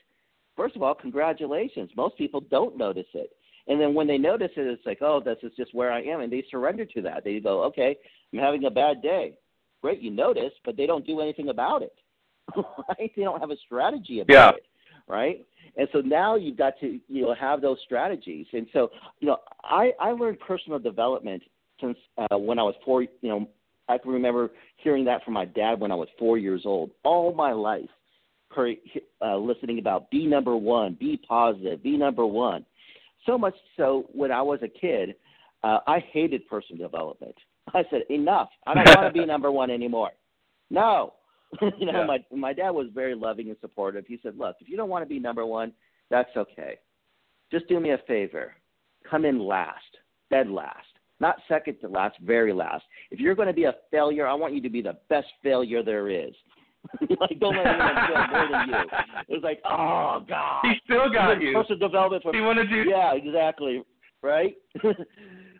First of all, congratulations. Most people don't notice it. And then when they notice it, it's like, oh, this is just where I am. And they surrender to that. They go, okay, I'm having a bad day. Great, you notice, but they don't do anything about it. Right? They don't have a strategy about yeah. it. Right? And so now you've got to, you know, have those strategies. And so, you know, I, I learned personal development since uh, when I was four. You know, I can remember hearing that from my dad when I was four years old. All my life, per, uh, listening about be number one, be positive, be number one. So much so when I was a kid, uh, I hated personal development. I said, enough. I don't want to be number one anymore. No. you know, yeah. my my dad was very loving and supportive. He said, look, if you don't want to be number one, that's okay. Just do me a favor. Come in last, dead last, not second to last, very last. If you're going to be a failure, I want you to be the best failure there is. like, don't let anyone fail more than you. It was like, oh, God. He still got you. Personal development. From, he wanted you. Yeah, exactly. Right?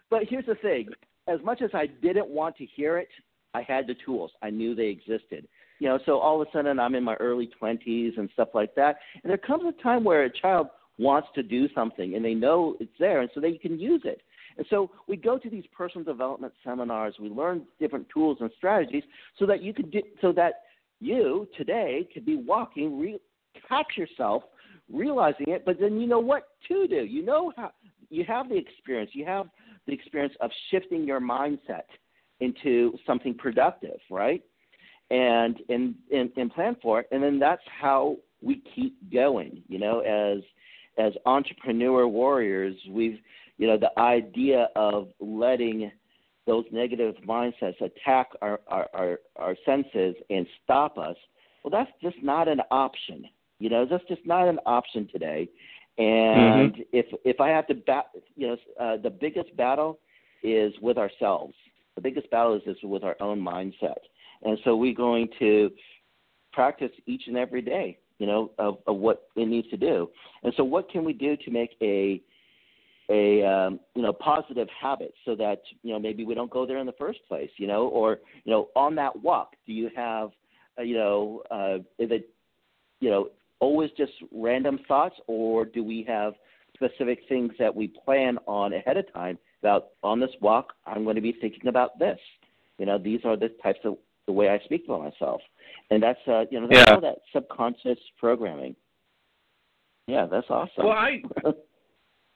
But here's the thing. As much as I didn't want to hear it, I had the tools. I knew they existed. You know, so all of a sudden I'm in my early twenties and stuff like that. And there comes a time where a child wants to do something and they know it's there and so they can use it. And so we go to these personal development seminars. We learn different tools and strategies so that you could do, so that you today could be walking, re- catch yourself, realizing it, but then you know what to do. You know how you have the experience. You have the experience of shifting your mindset into something productive, right? And and, and and plan for it. And then that's how we keep going. You know, as as entrepreneur warriors, we've, you know, the idea of letting those negative mindsets attack our, our, our, our senses and stop us, well, that's just not an option. You know, that's just not an option today. And mm-hmm. if if I have to bat, you know, uh, the biggest battle is with ourselves. The biggest battle is, is with our own mindset. And so we're going to practice each and every day, you know, of, of what it needs to do. And so what can we do to make a, a um, you know, positive habit so that, you know, maybe we don't go there in the first place, you know, or, you know, on that walk, do you have, uh, you know, uh, is it, you know, always just random thoughts, or do we have specific things that we plan on ahead of time about on this walk, I'm going to be thinking about this. You know, these are the types of, the way I speak about myself. And that's, uh, you know, that's yeah. all that subconscious programming. Yeah, that's awesome. Well, I,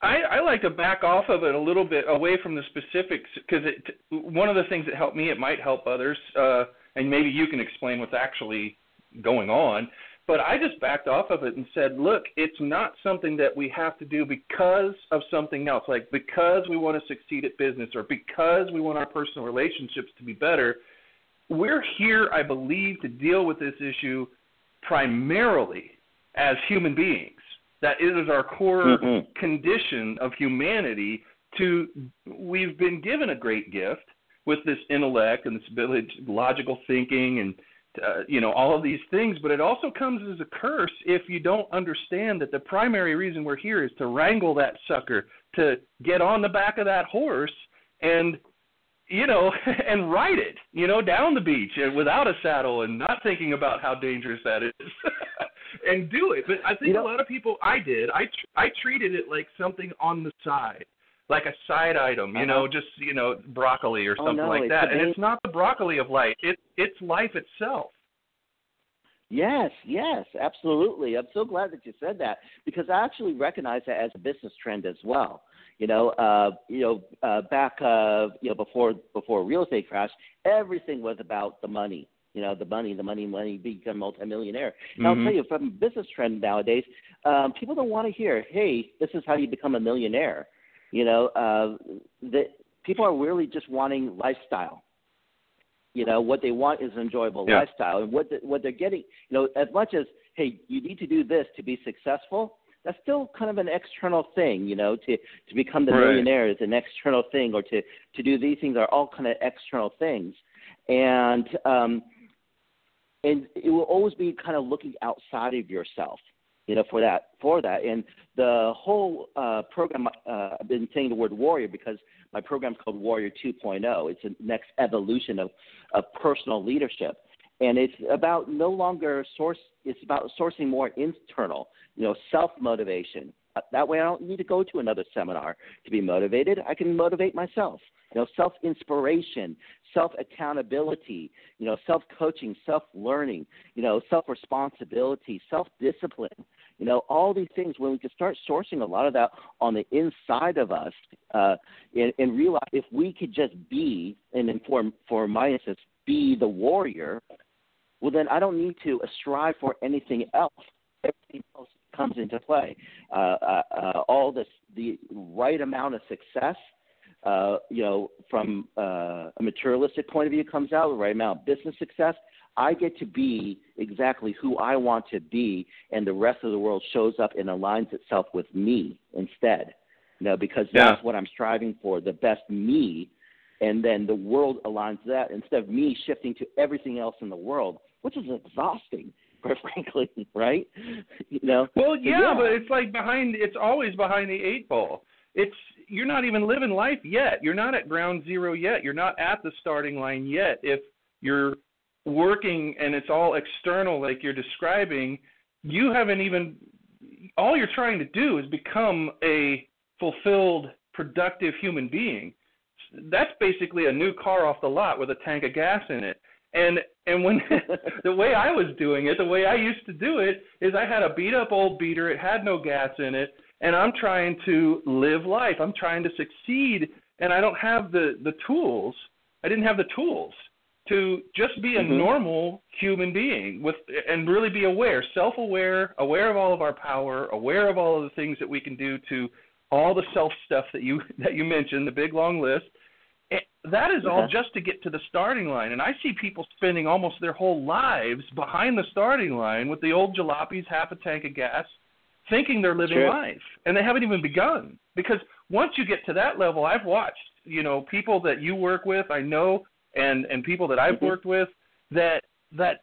I I like to back off of it a little bit away from the specifics because one of the things that helped me, it might help others, uh, and maybe you can explain what's actually going on. But I just backed off of it and said, look, it's not something that we have to do because of something else, like because we want to succeed at business or because we want our personal relationships to be better. We're here, I believe, to deal with this issue primarily as human beings. That is our core mm-hmm. condition of humanity. To we've been given a great gift with this intellect and this ability, logical thinking and, uh, you know, all of these things. But it also comes as a curse if you don't understand that the primary reason we're here is to wrangle that sucker, to get on the back of that horse and – you know, and ride it, you know, down the beach and without a saddle and not thinking about how dangerous that is and do it. But I think you know, a lot of people, I did, I, I treated it like something on the side, like a side item, you know, just, you know, broccoli or something oh no, like that. Amazing. And it's not the broccoli of life. It, it's life itself. Yes, yes, absolutely. I'm so glad that you said that because I actually recognize that as a business trend as well. You know, uh, you know, uh, back, uh, you know, before before real estate crash, everything was about the money. You know, the money, the money, money, become multimillionaire. And mm-hmm. I'll tell you, from a business trend nowadays, um, people don't want to hear, "Hey, this is how you become a millionaire." You know, uh, the, people are really just wanting lifestyle. You know, what they want is an enjoyable yeah. lifestyle, and what the, what they're getting. You know, as much as, "Hey, you need to do this to be successful." That's still kind of an external thing, you know, to, to become the right. millionaire is an external thing, or to, to do these things are all kind of external things. And um, and it will always be kind of looking outside of yourself, you know, for that. For that. And the whole uh, program, uh, I've been saying the word warrior because my program's called Warrior two point oh. It's the next evolution of, of personal leadership. And it's about no longer source. It's about sourcing more internal, you know, self-motivation. That way I don't need to go to another seminar to be motivated. I can motivate myself, you know, self-inspiration, self-accountability, you know, self-coaching, self-learning, you know, self-responsibility, self-discipline, You know, all these things where we can start sourcing a lot of that on the inside of us uh, and, and realize if we could just be, and then for, for my instance, be the warrior, well, then I don't need to strive for anything else. Everything else comes into play. Uh, uh, uh, all this, the right amount of success, uh, you know, from uh, a materialistic point of view comes out, the right amount of business success. I get to be exactly who I want to be, and the rest of the world shows up and aligns itself with me instead, you know, because yeah. that's what I'm striving for, the best me, and then the world aligns that instead of me shifting to everything else in the world, which is exhausting, quite frankly, right? You know? Well, yeah, but, yeah. but it's like behind – it's always behind the eight ball. It's you're not even living life yet. You're not at ground zero yet. You're not at the starting line yet if you're – working and it's all external like you're describing. You haven't even – all you're trying to do is become a fulfilled, productive human being. That's basically a new car off the lot with a tank of gas in it. And and when the way I was doing it, the way I used to do it is I had a beat-up old beater. It had no gas in it, and I'm trying to live life. I'm trying to succeed, and I don't have the, the tools. I didn't have the tools to just be a mm-hmm. normal human being with and really be aware, self-aware, aware of all of our power, aware of all of the things that we can do to all the self stuff that you that you mentioned, the big long list. It, that is all yeah. just to get to the starting line. And I see people spending almost their whole lives behind the starting line with the old jalopies, half a tank of gas, thinking they're living sure. life. And they haven't even begun. Because once you get to that level, I've watched, you know, people that you work with, I know – And, and people that I've worked with, that that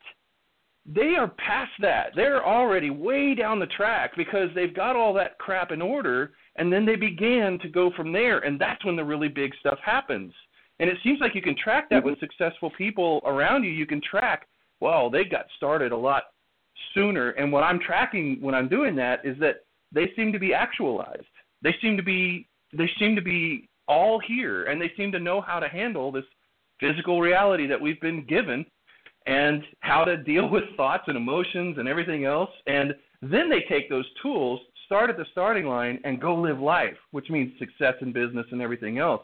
they are past that. They're already way down the track because they've got all that crap in order, and then they began to go from there, and that's when the really big stuff happens. And it seems like you can track that with successful people around you. You can track, well, they got started a lot sooner, and what I'm tracking when I'm doing that is that they seem to be actualized. They seem to be they seem to be all here, and they seem to know how to handle this physical reality that we've been given and how to deal with thoughts and emotions and everything else. And then they take those tools, start at the starting line, and go live life, which means success in business and everything else.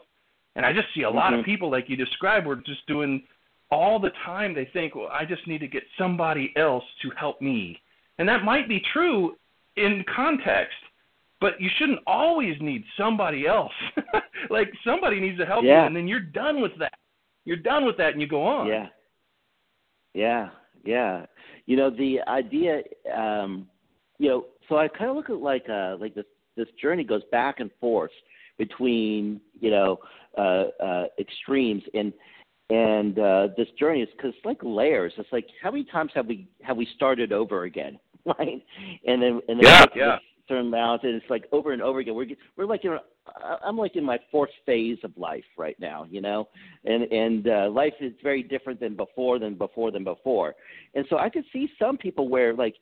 And I just see a lot mm-hmm. of people like you described were just doing all the time. They think, well, I just need to get somebody else to help me. And that might be true in context, but you shouldn't always need somebody else. Like somebody needs to help yeah. you, and then you're done with that. You're done with that, and you go on. Yeah, yeah, yeah. You know, the idea, um, you know, so I kind of look at like uh, like this this journey goes back and forth between, you know, uh, uh, extremes, and and uh, this journey is because it's like layers. It's like how many times have we have we started over again, right? And then and then yeah, like yeah. certain mountain, it's like over and over again. We're we're like you know. I'm like in my fourth phase of life right now, you know, and, and uh, life is very different than before, than before, than before. And so I could see some people where like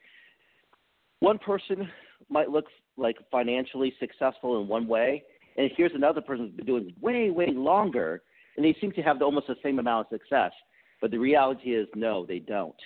one person might look like financially successful in one way. And here's another person who's been doing way, way longer. And they seem to have almost the same amount of success. But the reality is, no, they don't.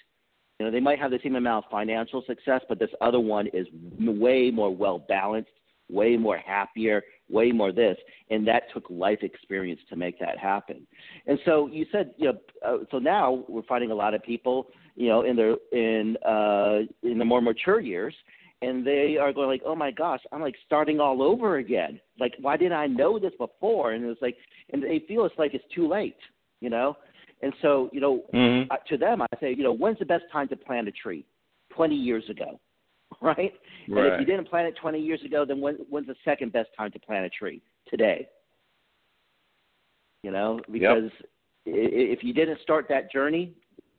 You know, they might have the same amount of financial success, but this other one is way more well-balanced, way more happier, way more this, and that took life experience to make that happen. And so you said, you know, uh, so now we're finding a lot of people, you know, in their in uh, in the more mature years, and they are going like, oh my gosh, I'm like starting all over again. Like, why didn't I know this before? And it's like, and they feel it's like it's too late, you know. And so, you know, mm-hmm. to them I say, you know, when's the best time to plant a tree? twenty years ago. Right? And right. if you didn't plant it twenty years ago, then when, when's the second best time to plant a tree? Today. You know, because yep. if you didn't start that journey,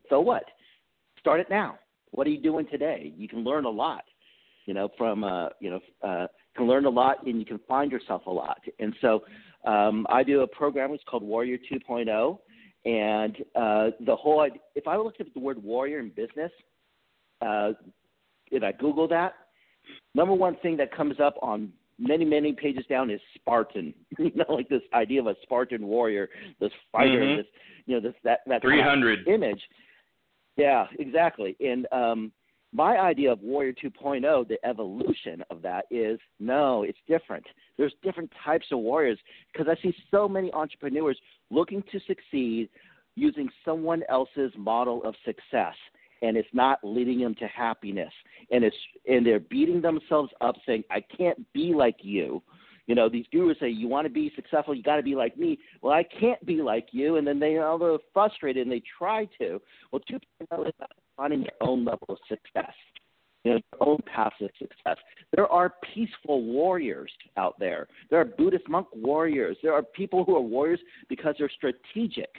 so what? Start it now. What are you doing today? You can learn a lot, you know, from, uh, you know, uh, can learn a lot and you can find yourself a lot. And so um, I do a program, it's called Warrior two point oh. And uh, the whole, if I looked at the word warrior in business, uh, if I Google that, number one thing that comes up on many, many pages down is Spartan. You know, like this idea of a Spartan warrior, this fighter, mm-hmm. this, you know, this that that three hundred image. Yeah, exactly. And um, My idea of Warrior two point oh, the evolution of that is, no, it's different. There's different types of warriors, because I see so many entrepreneurs looking to succeed using someone else's model of success, and it's not leading them to happiness. And it's and they're beating themselves up saying, I can't be like you. You know, these gurus say, you want to be successful, you got to be like me. Well, I can't be like you. And then they are all frustrated, and they try to. Well, two point oh is finding your own level of success, you know, your own path of success. There are peaceful warriors out there. There are Buddhist monk warriors. There are people who are warriors because they're strategic.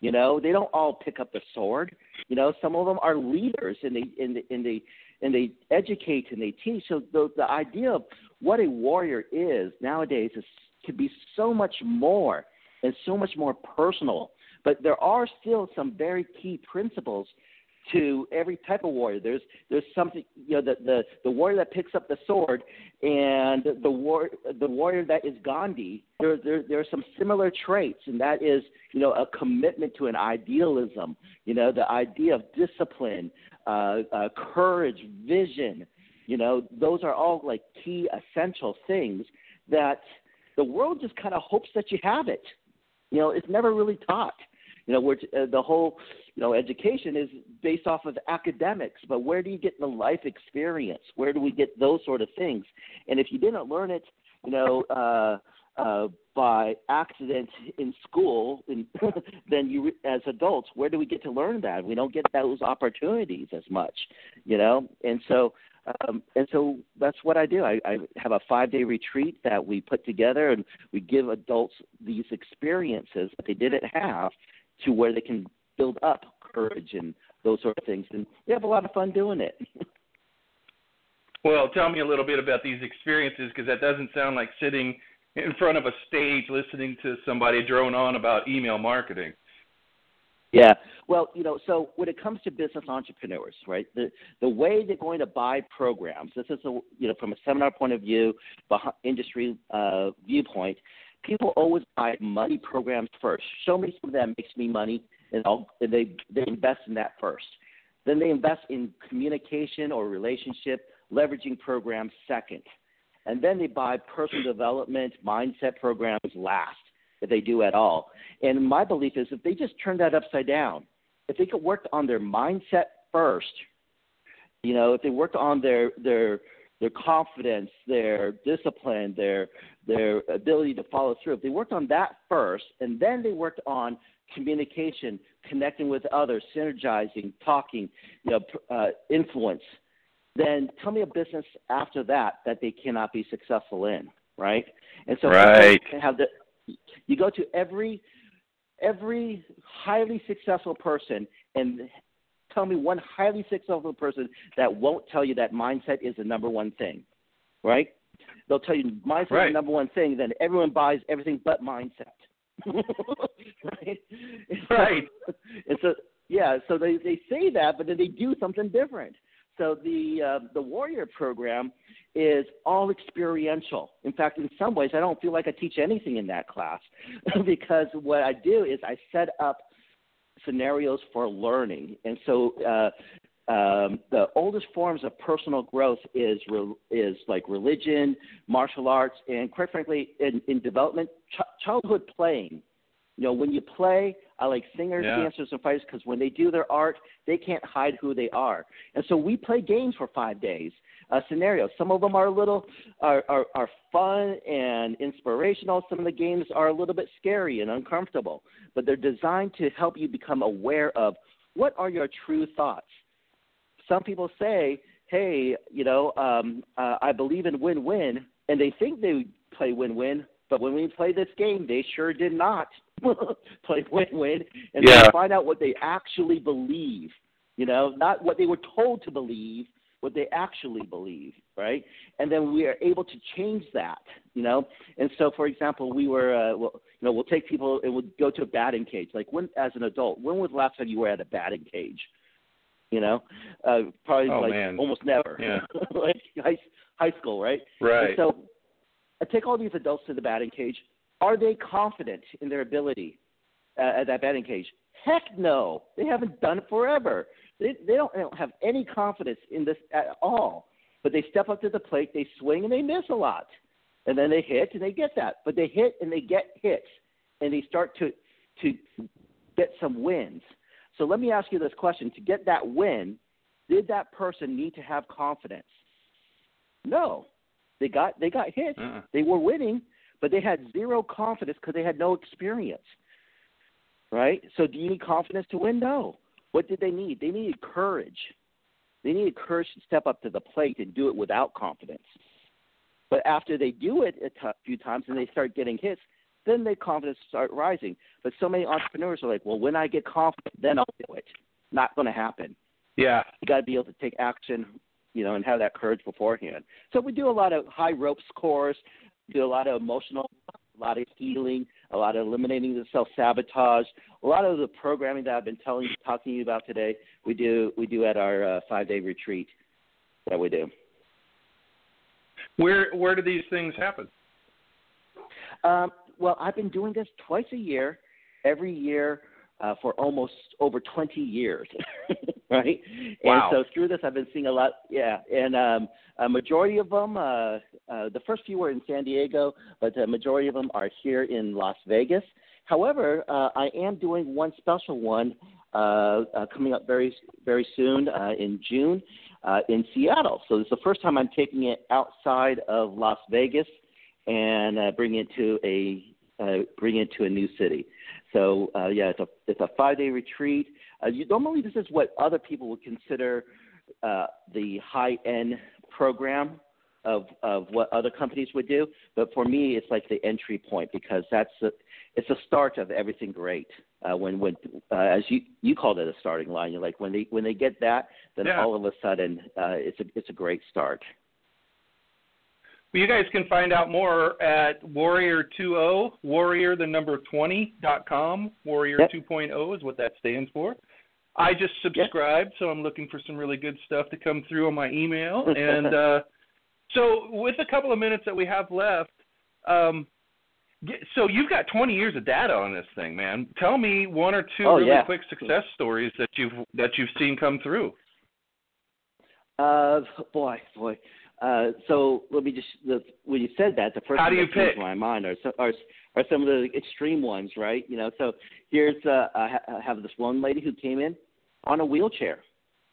You know, they don't all pick up the sword. You know, some of them are leaders, and they and they and they, and they educate and they teach. So the, the idea of what a warrior is nowadays is could be so much more and so much more personal. But there are still some very key principles to every type of warrior. There's there's something, you know, the the, the warrior that picks up the sword and the war the warrior that is Gandhi. There, there there are some similar traits, and that is, you know, a commitment to an idealism. You know, the idea of discipline, uh, uh, courage, vision. You know, those are all like key essential things that the world just kind of hopes that you have it. You know, it's never really taught. You know, we're, uh, the whole, you know, education is based off of academics, but where do you get the life experience? Where do we get those sort of things? And if you didn't learn it, you know, uh, uh, by accident in school, in, then you, as adults, where do we get to learn that? We don't get those opportunities as much, you know? And so, um, and so that's what I do. I, I have a five-day retreat that we put together, and we give adults these experiences that they didn't have, to where they can build up courage and those sort of things. And they have a lot of fun doing it. Well, tell me a little bit about these experiences, because that doesn't sound like sitting in front of a stage listening to somebody drone on about email marketing. Yeah. Well, you know, so when it comes to business entrepreneurs, right, the, the way they're going to buy programs, this is, a, you know, from a seminar point of view, industry uh, viewpoint, people always buy money programs first. Show me something that makes me money, and I'll, they they invest in that first. Then they invest in communication or relationship leveraging programs second, and then they buy personal development mindset programs last, if they do at all. And my belief is, if they just turn that upside down, if they could work on their mindset first, you know, if they worked on their their their confidence, their discipline, their their ability to follow through. If they worked on that first, and then they worked on communication, connecting with others, synergizing, talking, you know, uh, influence, then tell me a business after that that they cannot be successful in, right? And so right. Have the, you go to every every highly successful person and tell me one highly successful person that won't tell you that mindset is the number one thing, right? They'll tell you mindset right. is the number one thing, then everyone buys everything but mindset, right? Right. And so, yeah, so they, they say that, but then they do something different. So the uh, the Warrior program is all experiential. In fact, in some ways, I don't feel like I teach anything in that class because what I do is I set up scenarios for learning. And so uh, um, the oldest forms of personal growth is re- is like religion, martial arts, and quite frankly, in, in development, ch- childhood playing. You know, when you play, I like singers, yeah. dancers, and fighters, because when they do their art, they can't hide who they are. And so we play games for five days, uh, scenarios. Some of them are a little are, are, are fun and inspirational. Some of the games are a little bit scary and uncomfortable, but they're designed to help you become aware of what are your true thoughts. Some people say, hey, you know, um, uh, I believe in win-win, and they think they play win-win, but when we play this game, they sure did not play win-win, and yeah. find out what they actually believe, you know, not what they were told to believe, what they actually believe, right? And then we are able to change that, you know. And so, for example, we were, uh, well, you know, we'll take people and we'll go to a batting cage. Like, when, as an adult, when was the last time you were at a batting cage? You know, uh, probably oh, like man. almost never. Yeah. Like high, high school, right? Right. And so I take all these adults to the batting cage. Are they confident in their ability uh, at that batting cage? Heck no. They haven't done it forever. They, they, don't, they don't have any confidence in this at all. But they step up to the plate, they swing, and they miss a lot. And then they hit, and they get that. But they hit, and they get hits, and they start to to get some wins. So let me ask you this question. To get that win, did that person need to have confidence? No. They got they got hit. Uh-uh. They were winning, but they had zero confidence because they had no experience, right? So do you need confidence to win? No. What did they need? They needed courage. They needed courage to step up to the plate and do it without confidence. But after they do it a t- few times and they start getting hits, then their confidence start rising. But so many entrepreneurs are like, well, when I get confident, then I'll do it. Not going to happen. Yeah. You got to be able to take action, you know, and have that courage beforehand. So we do a lot of high ropes course, do a lot of emotional, a lot of healing, a lot of eliminating the self-sabotage, a lot of the programming that I've been telling, talking to you about today, we do we do at our uh, five-day retreat that we do. Where where do these things happen? Um, well, I've been doing this twice a year, every year uh, for almost over twenty years, right? Wow. And so through this, I've been seeing a lot, yeah. And um, a majority of them, uh, uh, the first few were in San Diego, but the majority of them are here in Las Vegas. However, uh, I am doing one special one uh, uh, coming up very, very soon uh, in June. Uh, in Seattle. So it's the first time I'm taking it outside of Las Vegas and uh, bring it to a uh, bring it to a new city. So uh, yeah, it's a it's a five day retreat. Uh, you, normally, this is what other people would consider uh, the high end program of of what other companies would do, but for me, it's like the entry point because that's a, it's the start of everything great. Uh, when when uh, as you, you called it a starting line, you're like when they when they get that, then yeah. all of a sudden uh, it's a it's a great start. Well, you guys can find out more at warrior two oh, warrior the number twenty dot com. Warrior yep. two point oh is what that stands for. I just subscribed, yep. so I'm looking for some really good stuff to come through on my email. And uh, so with a couple of minutes that we have left. Um, So you've got twenty years of data on this thing, man. Tell me one or two oh, really yeah. quick success stories that you've that you've seen come through. Uh, boy, boy. Uh, so let me just when you said that, the first How thing that came to my mind are, are are some of the extreme ones, right? You know, so here's uh, I have this one lady who came in on a wheelchair,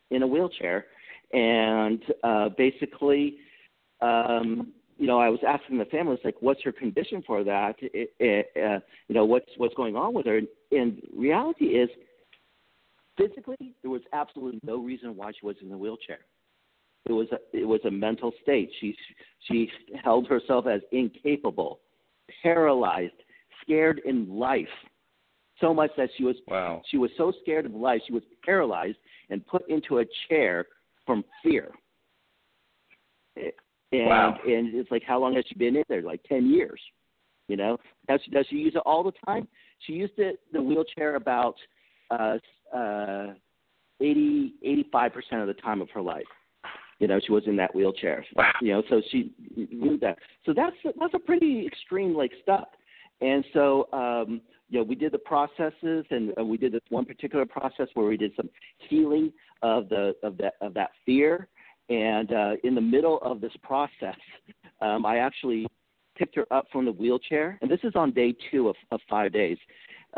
in a wheelchair, and uh, basically. Um, You know, I was asking the families, like, what's her condition for that? It, it, uh, you know, what's what's going on with her? And, and reality is, physically, there was absolutely no reason why she was in the wheelchair. It was a, it was a mental state. She she held herself as incapable, paralyzed, scared in life, so much that she was wow. she was so scared of life, she was paralyzed and put into a chair from fear. It, And, wow. and it's like, how long has she been in there? Like ten years, you know? Does she, does she use it all the time? She used it, the wheelchair about uh, uh, eighty, eighty-five percent of the time of her life. You know, she was in that wheelchair. Wow. You know, so she used that. So that's, that's a pretty extreme, like, stuff. And so, um, you know, we did the processes, and, and we did this one particular process where we did some healing of the of that of that fear. And uh, in the middle of this process, um, I actually picked her up from the wheelchair. And this is on day two of, of five days.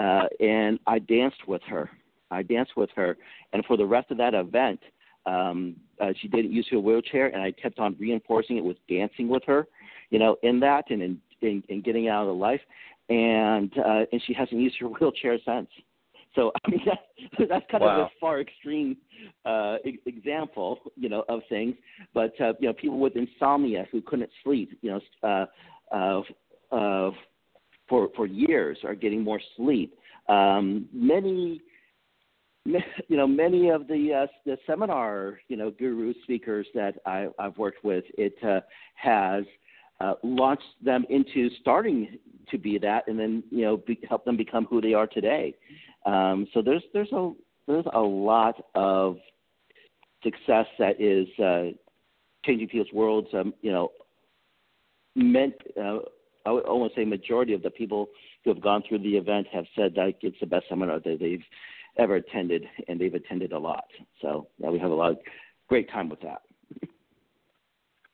Uh, and I danced with her. I danced with her. And for the rest of that event, um, uh, she didn't use her wheelchair. And I kept on reinforcing it with dancing with her, you know, in that and in, in, in getting out of the life. And, uh, and she hasn't used her wheelchair since. So, I mean, that, that's kind wow. of a far extreme uh, example, you know, of things. But, uh, you know, people with insomnia who couldn't sleep, you know, uh, uh, uh, for for years are getting more sleep. Um, many, you know, many of the uh, the seminar, you know, guru speakers that I, I've worked with, it uh, has uh, launched them into starting to be that and then, you know, be, help them become who they are today. Um, so there's there's a there's a lot of success that is uh, changing people's worlds. Um, you know, meant uh, I would almost say majority of the people who have gone through the event have said that it's the best seminar that they've ever attended, and they've attended a lot. So yeah, we have a lot of great time with that.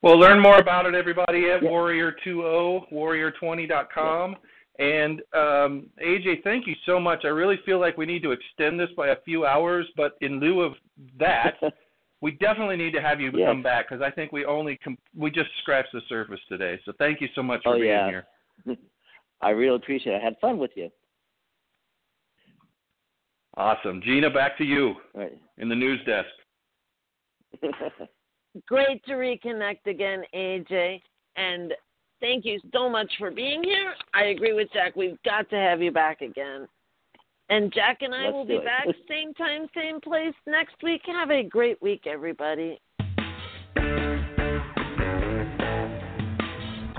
Well, learn more about it, everybody, at yeah. warrior two oh, warrior twenty dot com. Yeah. And, um, A J, thank you so much. I really feel like we need to extend this by a few hours, but in lieu of that, we definitely need to have you yes. come back, because I think we only com- we just scratched the surface today. So thank you so much for oh, being yeah. here. I really appreciate it. I had fun with you. Awesome. Gina, back to you All right. in the news desk. Great to reconnect again, A J. And thank you so much for being here. I agree with Jack. We've got to have you back again. And Jack and I Let's will be it. back same time, same place next week. Have a great week, everybody.